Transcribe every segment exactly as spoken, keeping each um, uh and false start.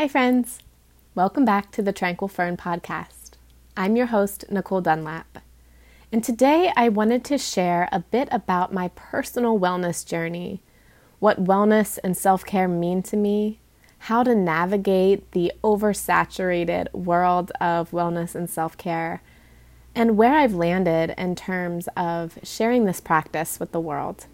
Hi friends, welcome back to the Tranquil Fern podcast. I'm your host, Nicole Dunlap, and today I wanted to share a bit about my personal wellness journey, what wellness and self-care mean to me, how to navigate the oversaturated world of wellness and self-care, and where I've landed in terms of sharing this practice with the world.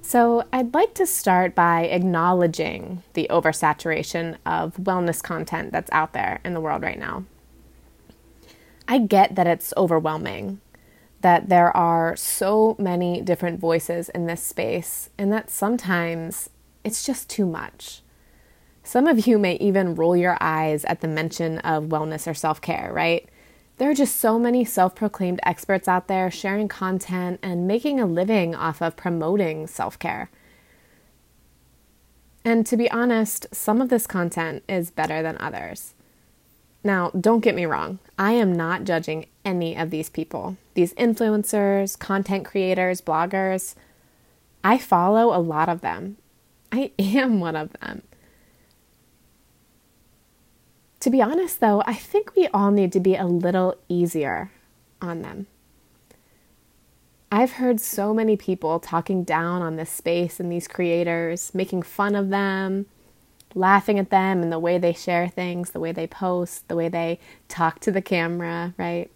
So I'd like to start by acknowledging the oversaturation of wellness content that's out there in the world right now. I get that it's overwhelming, that there are so many different voices in this space, and that sometimes it's just too much. Some of you may even roll your eyes at the mention of wellness or self-care, right? There are just so many self-proclaimed experts out there sharing content and making a living off of promoting self-care. And to be honest, some of this content is better than others. Now, don't get me wrong. I am not judging any of these people, these influencers, content creators, bloggers. I follow a lot of them. I am one of them. To be honest, though, I think we all need to be a little easier on them. I've heard so many people talking down on this space and these creators, making fun of them, laughing at them and the way they share things, the way they post, the way they talk to the camera, right?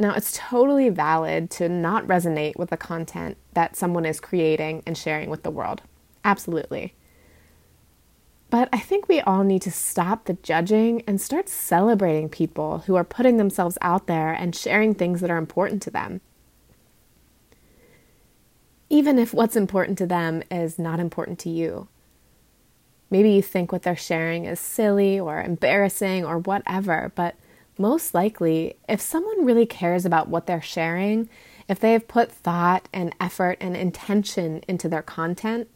Now, it's totally valid to not resonate with the content that someone is creating and sharing with the world. Absolutely. But I think we all need to stop the judging and start celebrating people who are putting themselves out there and sharing things that are important to them. Even if what's important to them is not important to you. Maybe you think what they're sharing is silly or embarrassing or whatever, but most likely, if someone really cares about what they're sharing, if they have put thought and effort and intention into their content,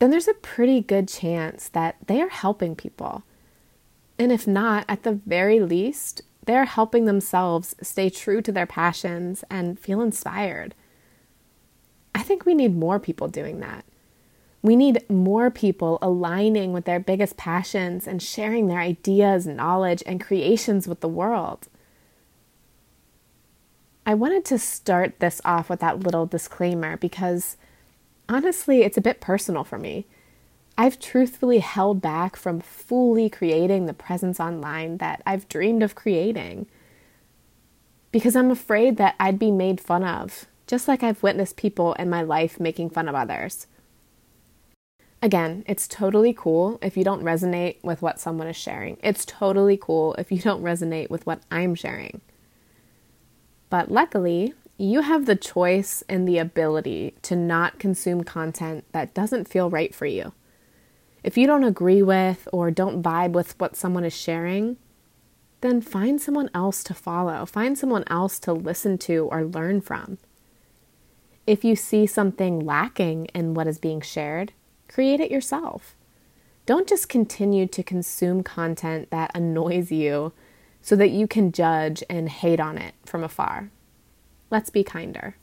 then there's a pretty good chance that they are helping people. And if not, at the very least, they're helping themselves stay true to their passions and feel inspired. I think we need more people doing that. We need more people aligning with their biggest passions and sharing their ideas, knowledge, and creations with the world. I wanted to start this off with that little disclaimer because honestly, it's a bit personal for me. I've truthfully held back from fully creating the presence online that I've dreamed of creating because I'm afraid that I'd be made fun of, just like I've witnessed people in my life making fun of others. Again, it's totally cool if you don't resonate with what someone is sharing. It's totally cool if you don't resonate with what I'm sharing. But luckily, you have the choice and the ability to not consume content that doesn't feel right for you. If you don't agree with or don't vibe with what someone is sharing, then find someone else to follow. Find someone else to listen to or learn from. If you see something lacking in what is being shared, create it yourself. Don't just continue to consume content that annoys you so that you can judge and hate on it from afar. Let's be kinder.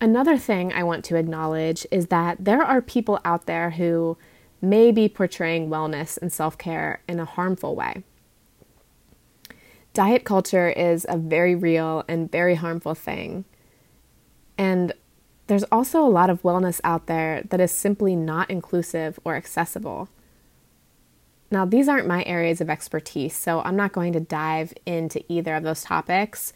Another thing I want to acknowledge is that there are people out there who may be portraying wellness and self-care in a harmful way. Diet culture is a very real and very harmful thing. And there's also a lot of wellness out there that is simply not inclusive or accessible. Now, these aren't my areas of expertise, so I'm not going to dive into either of those topics.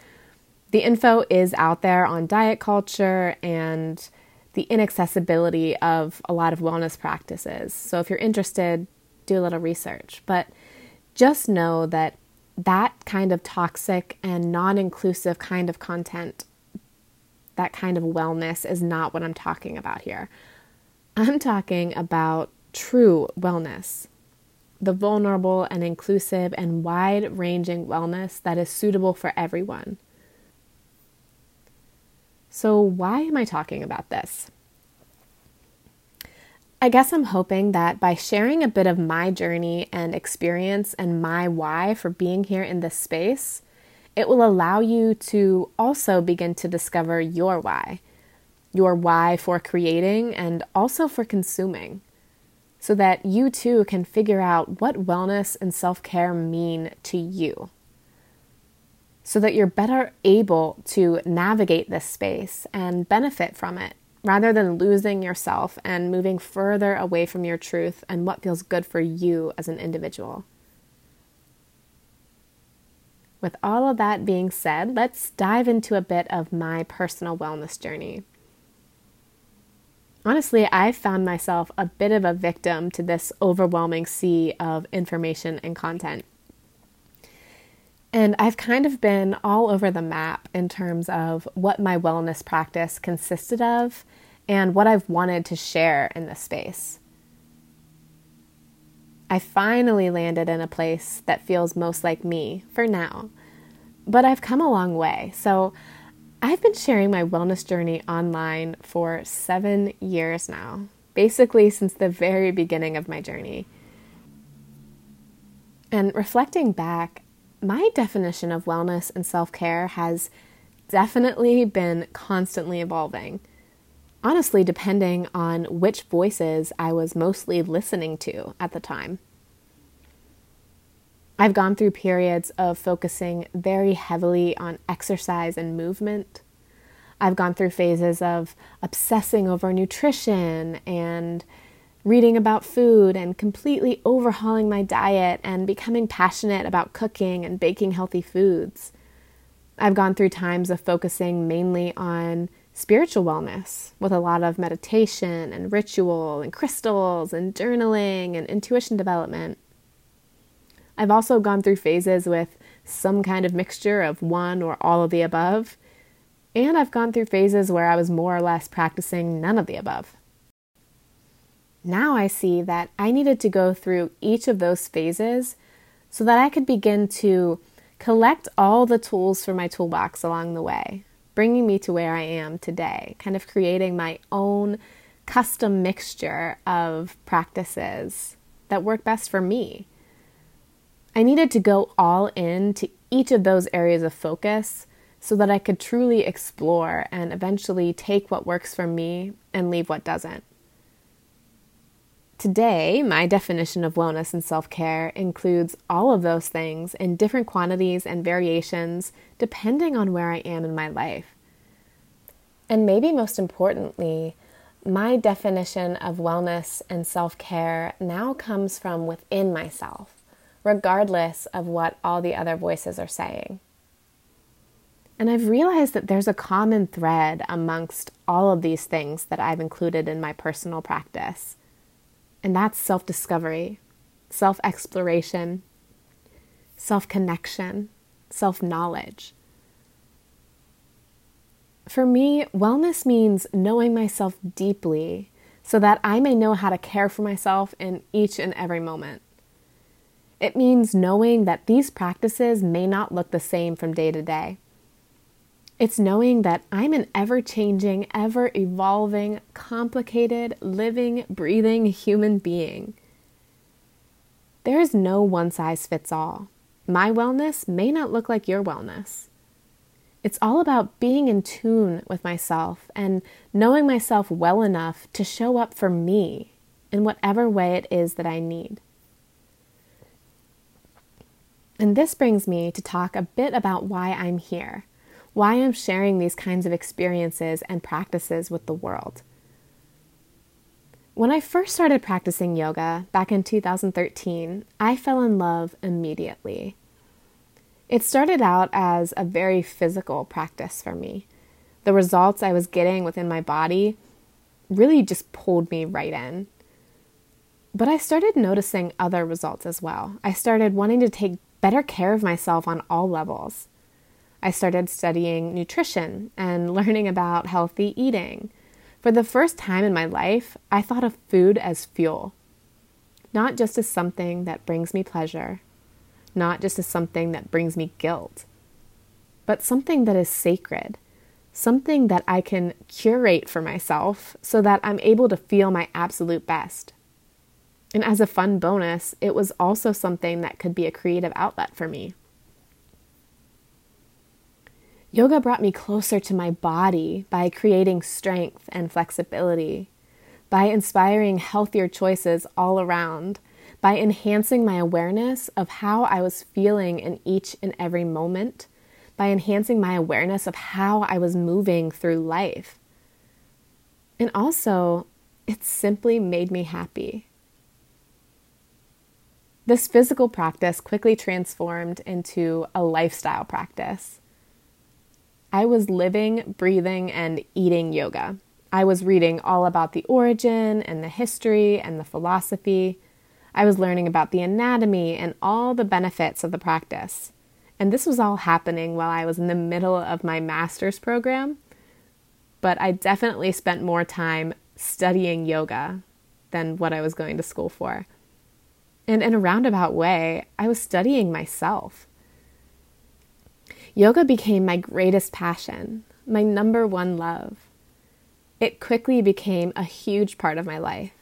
The info is out there on diet culture and the inaccessibility of a lot of wellness practices. So if you're interested, do a little research. But just know that that kind of toxic and non-inclusive kind of content, that kind of wellness is not what I'm talking about here. I'm talking about true wellness. The vulnerable and inclusive and wide-ranging wellness that is suitable for everyone. So why am I talking about this? I guess I'm hoping that by sharing a bit of my journey and experience and my why for being here in this space, it will allow you to also begin to discover your why. your why for creating and also for consuming, so that you too can figure out what wellness and self-care mean to you, so that you're better able to navigate this space and benefit from it, rather than losing yourself and moving further away from your truth and what feels good for you as an individual. With all of that being said, let's dive into a bit of my personal wellness journey. Honestly, I found myself a bit of a victim to this overwhelming sea of information and content. And I've kind of been all over the map in terms of what my wellness practice consisted of and what I've wanted to share in this space. I finally landed in a place that feels most like me for now, but I've come a long way. So I've been sharing my wellness journey online for seven years now, basically since the very beginning of my journey. And reflecting back, my definition of wellness and self-care has definitely been constantly evolving, honestly depending on which voices I was mostly listening to at the time. I've gone through periods of focusing very heavily on exercise and movement. I've gone through phases of obsessing over nutrition and reading about food and completely overhauling my diet and becoming passionate about cooking and baking healthy foods. I've gone through times of focusing mainly on spiritual wellness with a lot of meditation and ritual and crystals and journaling and intuition development. I've also gone through phases with some kind of mixture of one or all of the above, and I've gone through phases where I was more or less practicing none of the above. Now I see that I needed to go through each of those phases so that I could begin to collect all the tools from my toolbox along the way, bringing me to where I am today, kind of creating my own custom mixture of practices that work best for me. I needed to go all in to each of those areas of focus so that I could truly explore and eventually take what works for me and leave what doesn't. Today, my definition of wellness and self-care includes all of those things in different quantities and variations depending on where I am in my life. And maybe most importantly, my definition of wellness and self-care now comes from within myself, regardless of what all the other voices are saying. And I've realized that there's a common thread amongst all of these things that I've included in my personal practice. And that's self-discovery, self-exploration, self-connection, self-knowledge. For me, wellness means knowing myself deeply so that I may know how to care for myself in each and every moment. It means knowing that these practices may not look the same from day to day. It's knowing that I'm an ever-changing, ever-evolving, complicated, living, breathing human being. There is no one-size-fits-all. My wellness may not look like your wellness. It's all about being in tune with myself and knowing myself well enough to show up for me in whatever way it is that I need. And this brings me to talk a bit about why I'm here, why I'm sharing these kinds of experiences and practices with the world. When I first started practicing yoga back in two thousand thirteen, I fell in love immediately. It started out as a very physical practice for me. The results I was getting within my body really just pulled me right in. But I started noticing other results as well. I started wanting to take better care of myself on all levels. I started studying nutrition and learning about healthy eating. For the first time in my life, I thought of food as fuel, not just as something that brings me pleasure, not just as something that brings me guilt, but something that is sacred, something that I can curate for myself so that I'm able to feel my absolute best. And as a fun bonus, it was also something that could be a creative outlet for me. Yoga brought me closer to my body by creating strength and flexibility, by inspiring healthier choices all around, by enhancing my awareness of how I was feeling in each and every moment, by enhancing my awareness of how I was moving through life. And also, it simply made me happy. This physical practice quickly transformed into a lifestyle practice. I was living, breathing, and eating yoga. I was reading all about the origin and the history and the philosophy. I was learning about the anatomy and all the benefits of the practice. And this was all happening while I was in the middle of my master's program, but I definitely spent more time studying yoga than what I was going to school for. And in a roundabout way, I was studying myself. Yoga became my greatest passion, my number one love. It quickly became a huge part of my life.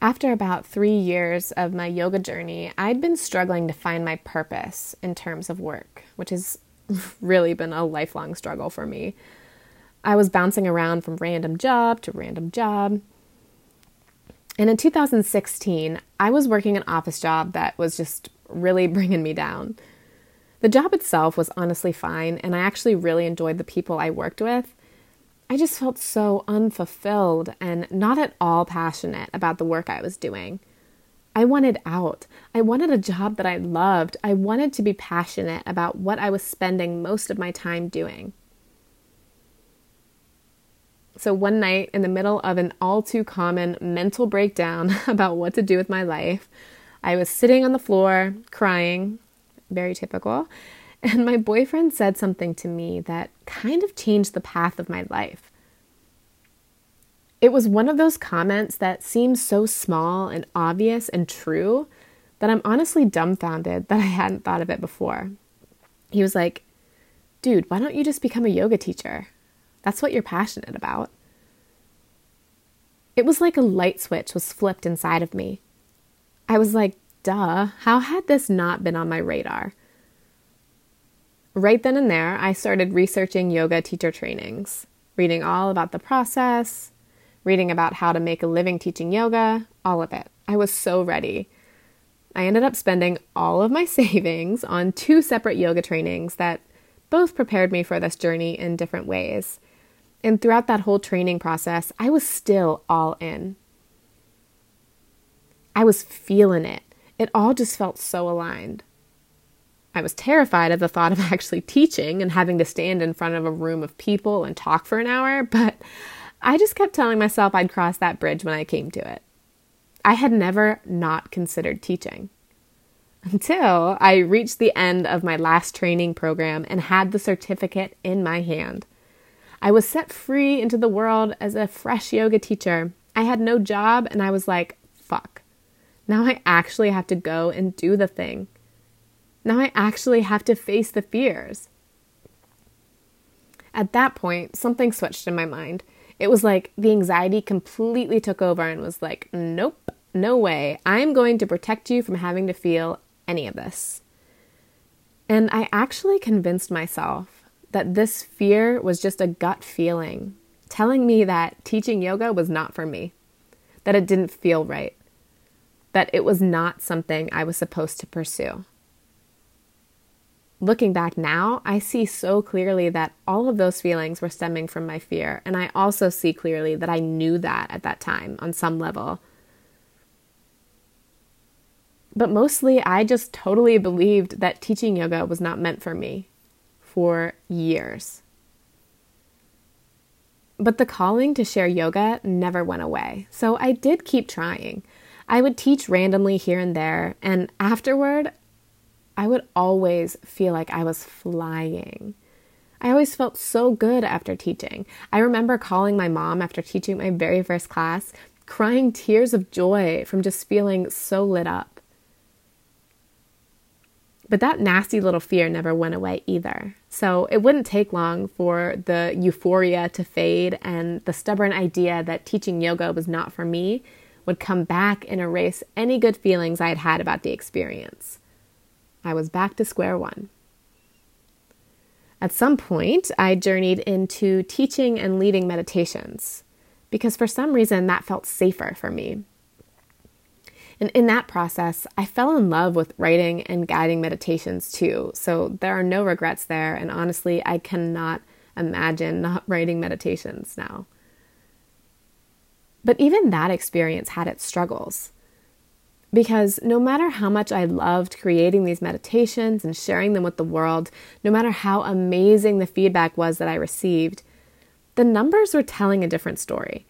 After about three years of my yoga journey, I'd been struggling to find my purpose in terms of work, which has really been a lifelong struggle for me. I was bouncing around from random job to random job. And in two thousand sixteen, I was working an office job that was just really bringing me down. The job itself was honestly fine, and I actually really enjoyed the people I worked with. I just felt so unfulfilled and not at all passionate about the work I was doing. I wanted out. I wanted a job that I loved. I wanted to be passionate about what I was spending most of my time doing. So one night, in the middle of an all-too-common mental breakdown about what to do with my life, I was sitting on the floor, crying, very typical, and my boyfriend said something to me that kind of changed the path of my life. It was one of those comments that seems so small and obvious and true that I'm honestly dumbfounded that I hadn't thought of it before. He was like, "Dude, why don't you just become a yoga teacher? That's what you're passionate about." It was like a light switch was flipped inside of me. I was like, duh, how had this not been on my radar? Right then and there, I started researching yoga teacher trainings, reading all about the process, reading about how to make a living teaching yoga, all of it. I was so ready. I ended up spending all of my savings on two separate yoga trainings that both prepared me for this journey in different ways. And throughout that whole training process, I was still all in. I was feeling it. It all just felt so aligned. I was terrified of the thought of actually teaching and having to stand in front of a room of people and talk for an hour, but I just kept telling myself I'd cross that bridge when I came to it. I had never not considered teaching until I reached the end of my last training program and had the certificate in my hand. I was set free into the world as a fresh yoga teacher. I had no job, and I was like, fuck. Now I actually have to go and do the thing. Now I actually have to face the fears. At that point, something switched in my mind. It was like the anxiety completely took over and was like, nope, no way. I'm going to protect you from having to feel any of this. And I actually convinced myself that this fear was just a gut feeling, telling me that teaching yoga was not for me, that it didn't feel right, that it was not something I was supposed to pursue. Looking back now, I see so clearly that all of those feelings were stemming from my fear, and I also see clearly that I knew that at that time on some level. But mostly, I just totally believed that teaching yoga was not meant for me for years. But the calling to share yoga never went away, so I did keep trying. I would teach randomly here and there, and afterward, I would always feel like I was flying. I always felt so good after teaching. I remember calling my mom after teaching my very first class, crying tears of joy from just feeling so lit up. But that nasty little fear never went away either. So it wouldn't take long for the euphoria to fade, and the stubborn idea that teaching yoga was not for me would come back and erase any good feelings I had had about the experience. I was back to square one. At some point, I journeyed into teaching and leading meditations because for some reason that felt safer for me. And in that process, I fell in love with writing and guiding meditations too. So there are no regrets there. And honestly, I cannot imagine not writing meditations now. But even that experience had its struggles. Because no matter how much I loved creating these meditations and sharing them with the world, no matter how amazing the feedback was that I received, the numbers were telling a different story.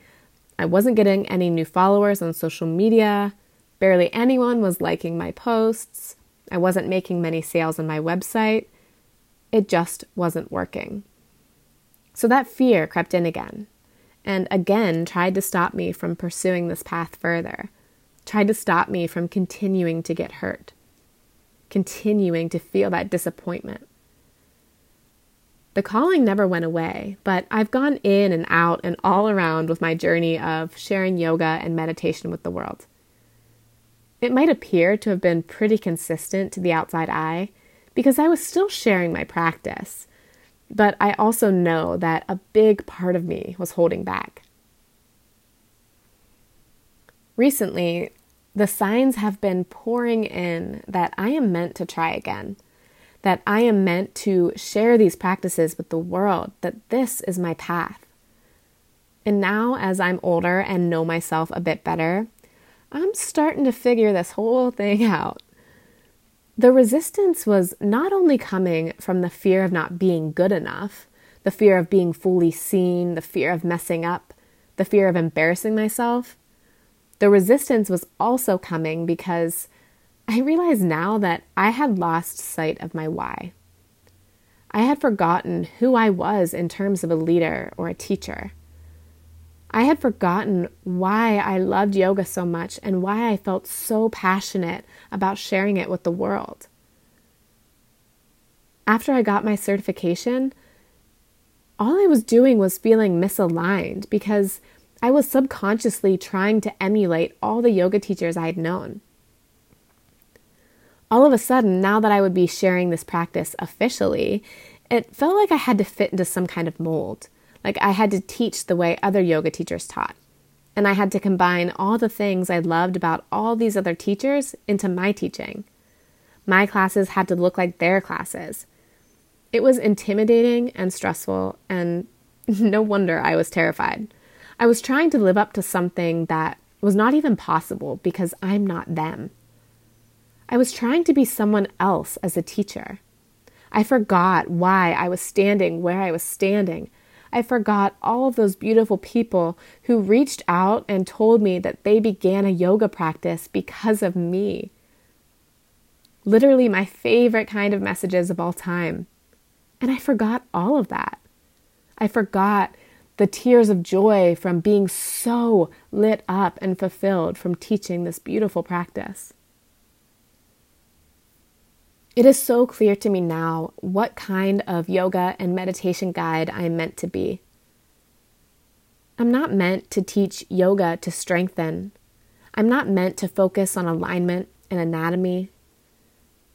I wasn't getting any new followers on social media. Barely anyone was liking my posts. I wasn't making many sales on my website. It just wasn't working. So that fear crept in again, and again tried to stop me from pursuing this path further. Tried to stop me from continuing to get hurt, continuing to feel that disappointment. The calling never went away, but I've gone in and out and all around with my journey of sharing yoga and meditation with the world. It might appear to have been pretty consistent to the outside eye because I was still sharing my practice, but I also know that a big part of me was holding back. Recently, the signs have been pouring in that I am meant to try again, that I am meant to share these practices with the world, that this is my path. And now, as I'm older and know myself a bit better, I'm starting to figure this whole thing out. The resistance was not only coming from the fear of not being good enough, the fear of being fully seen, the fear of messing up, the fear of embarrassing myself. The resistance was also coming because I realize now that I had lost sight of my why. I had forgotten who I was in terms of a leader or a teacher. I had forgotten why I loved yoga so much and why I felt so passionate about sharing it with the world. After I got my certification, all I was doing was feeling misaligned because I was subconsciously trying to emulate all the yoga teachers I had known. All of a sudden, now that I would be sharing this practice officially, it felt like I had to fit into some kind of mold. Like I had to teach the way other yoga teachers taught. And I had to combine all the things I loved about all these other teachers into my teaching. My classes had to look like their classes. It was intimidating and stressful, and no wonder I was terrified. I was trying to live up to something that was not even possible because I'm not them. I was trying to be someone else as a teacher. I forgot why I was standing where I was standing. I forgot all of those beautiful people who reached out and told me that they began a yoga practice because of me. Literally my favorite kind of messages of all time. And I forgot all of that. I forgot the tears of joy from being so lit up and fulfilled from teaching this beautiful practice. It is so clear to me now what kind of yoga and meditation guide I am meant to be. I'm not meant to teach yoga to strengthen. I'm not meant to focus on alignment and anatomy.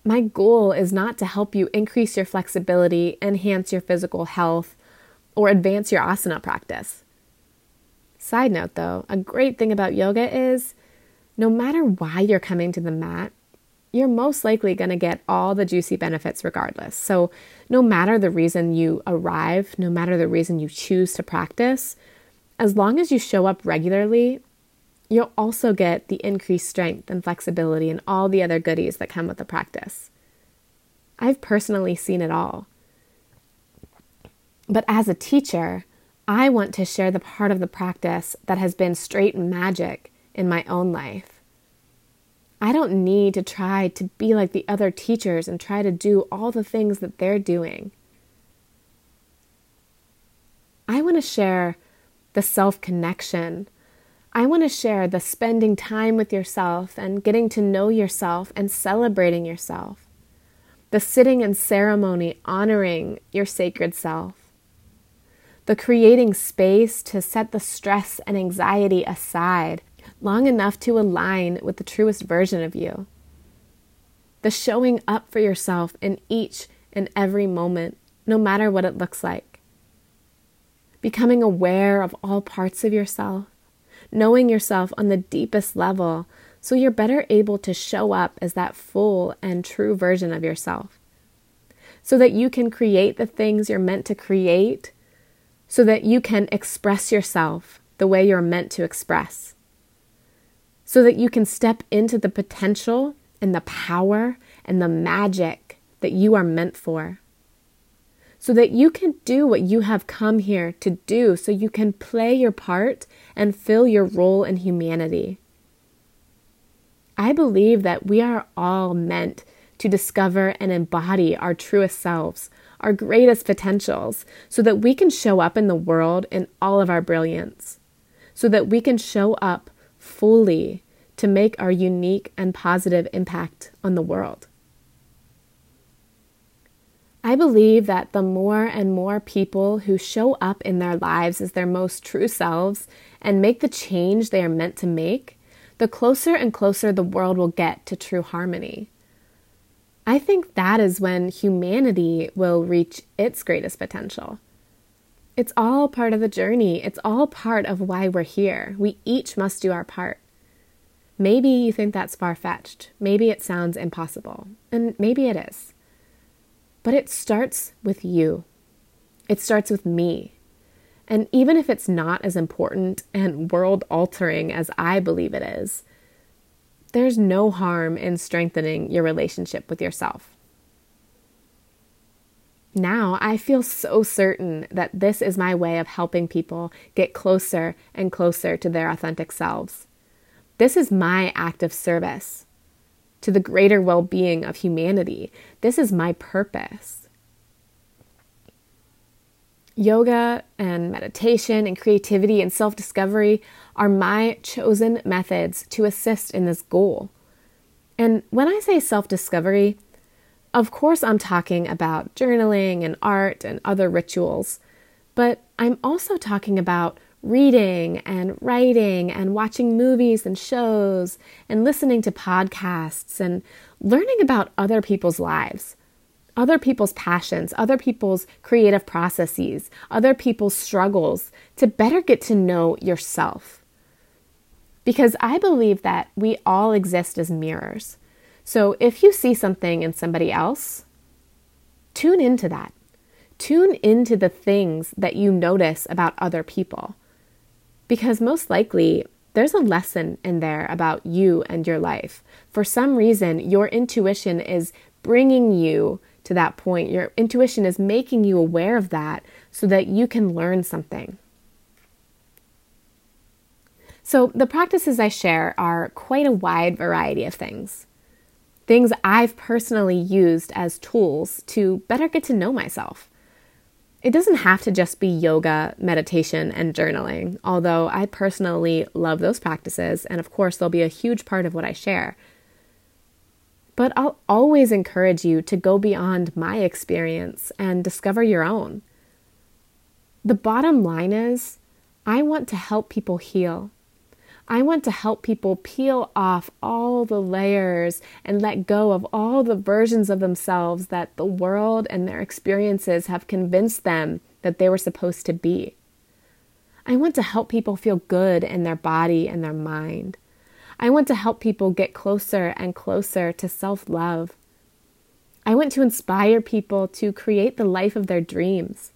My goal is not to help you increase your flexibility, enhance your physical health, or advance your asana practice. Side note though, a great thing about yoga is no matter why you're coming to the mat, you're most likely going to get all the juicy benefits regardless. So no matter the reason you arrive, no matter the reason you choose to practice, as long as you show up regularly, you'll also get the increased strength and flexibility and all the other goodies that come with the practice. I've personally seen it all. But as a teacher, I want to share the part of the practice that has been straight magic in my own life. I don't need to try to be like the other teachers and try to do all the things that they're doing. I want to share the self-connection. I want to share the spending time with yourself and getting to know yourself and celebrating yourself. The sitting in ceremony, honoring your sacred self. The creating space to set the stress and anxiety aside long enough to align with the truest version of you. The showing up for yourself in each and every moment no matter what it looks like. Becoming aware of all parts of yourself, knowing yourself on the deepest level, so you're better able to show up as that full and true version of yourself, so that you can create the things you're meant to create, so that you can express yourself the way you're meant to express, so that you can step into the potential and the power and the magic that you are meant for, so that you can do what you have come here to do, so you can play your part and fill your role in humanity. I believe that we are all meant to discover and embody our truest selves, our greatest potentials, so that we can show up in the world in all of our brilliance, so that we can show up fully to make our unique and positive impact on the world. I believe that the more and more people who show up in their lives as their most true selves and make the change they are meant to make, the closer and closer the world will get to true harmony. I think that is when humanity will reach its greatest potential. It's all part of the journey. It's all part of why we're here. We each must do our part. Maybe you think that's far-fetched. Maybe it sounds impossible. And maybe it is. But it starts with you. It starts with me. And even if it's not as important and world-altering as I believe it is, there's no harm in strengthening your relationship with yourself. Now, I feel so certain that this is my way of helping people get closer and closer to their authentic selves. This is my act of service to the greater well-being of humanity. This is my purpose. Yoga and meditation and creativity and self-discovery are my chosen methods to assist in this goal. And when I say self-discovery, of course I'm talking about journaling and art and other rituals, but I'm also talking about reading and writing and watching movies and shows and listening to podcasts and learning about other people's lives, other people's passions, other people's creative processes, other people's struggles, to better get to know yourself. Because I believe that we all exist as mirrors. So if you see something in somebody else, tune into that. Tune into the things that you notice about other people. Because most likely, there's a lesson in there about you and your life. For some reason, your intuition is bringing you to that point. Your intuition is making you aware of that so that you can learn something. So the practices I share are quite a wide variety of things. Things I've personally used as tools to better get to know myself. It doesn't have to just be yoga, meditation, and journaling, although I personally love those practices, and of course they'll be a huge part of what I share. But I'll always encourage you to go beyond my experience and discover your own. The bottom line is, I want to help people heal. I want to help people peel off all the layers and let go of all the versions of themselves that the world and their experiences have convinced them that they were supposed to be. I want to help people feel good in their body and their mind. I want to help people get closer and closer to self-love. I want to inspire people to create the life of their dreams.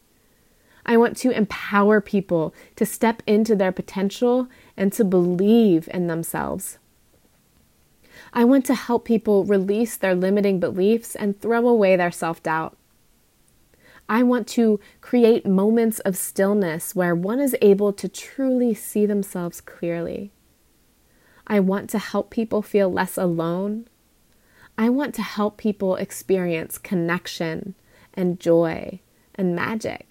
I want to empower people to step into their potential and to believe in themselves. I want to help people release their limiting beliefs and throw away their self-doubt. I want to create moments of stillness where one is able to truly see themselves clearly. I want to help people feel less alone. I want to help people experience connection and joy and magic.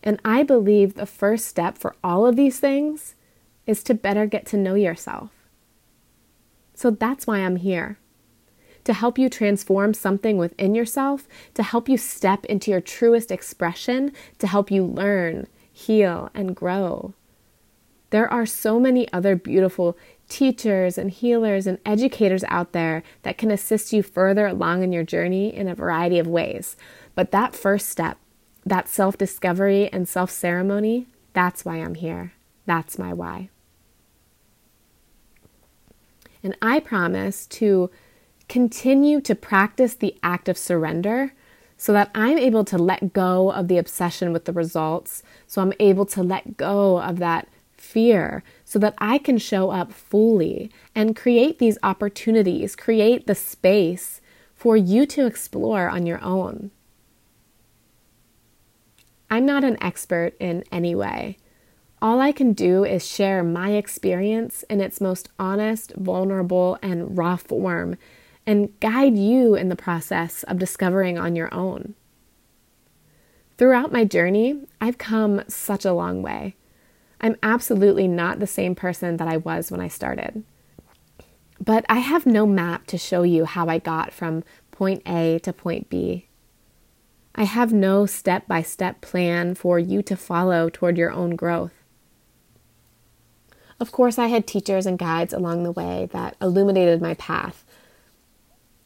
And I believe the first step for all of these things is to better get to know yourself. So that's why I'm here, to help you transform something within yourself, to help you step into your truest expression, to help you learn, heal, and grow. There are so many other beautiful teachers and healers and educators out there that can assist you further along in your journey in a variety of ways. But that first step, that self-discovery and self-ceremony, that's why I'm here. That's my why. And I promise to continue to practice the act of surrender so that I'm able to let go of the obsession with the results, so I'm able to let go of that fear, so that I can show up fully and create these opportunities, create the space for you to explore on your own. I'm not an expert in any way. All I can do is share my experience in its most honest, vulnerable, and raw form, and guide you in the process of discovering on your own. Throughout my journey, I've come such a long way. I'm absolutely not the same person that I was when I started. But I have no map to show you how I got from point A to point B. I have no step-by-step plan for you to follow toward your own growth. Of course, I had teachers and guides along the way that illuminated my path,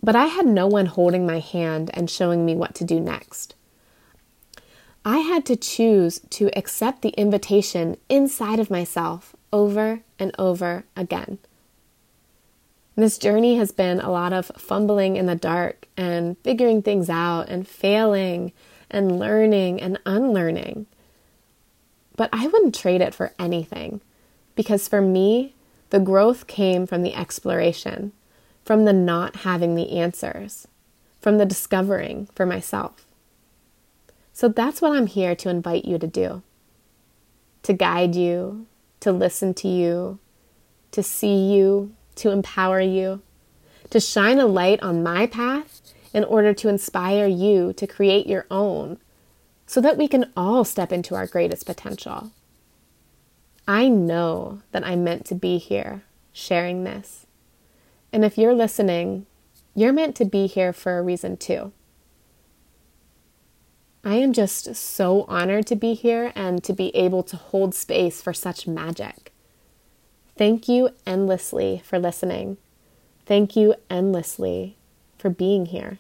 but I had no one holding my hand and showing me what to do next. I had to choose to accept the invitation inside of myself over and over again. This journey has been a lot of fumbling in the dark and figuring things out and failing and learning and unlearning. But I wouldn't trade it for anything, because for me, the growth came from the exploration, from the not having the answers, from the discovering for myself. So that's what I'm here to invite you to do, to guide you, to listen to you, to see you, to empower you, to shine a light on my path in order to inspire you to create your own so that we can all step into our greatest potential. I know that I'm meant to be here sharing this. And if you're listening, you're meant to be here for a reason too. I am just so honored to be here and to be able to hold space for such magic. Thank you endlessly for listening. Thank you endlessly for being here.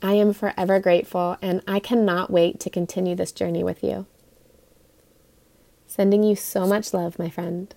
I am forever grateful, and I cannot wait to continue this journey with you. Sending you so much love, my friend.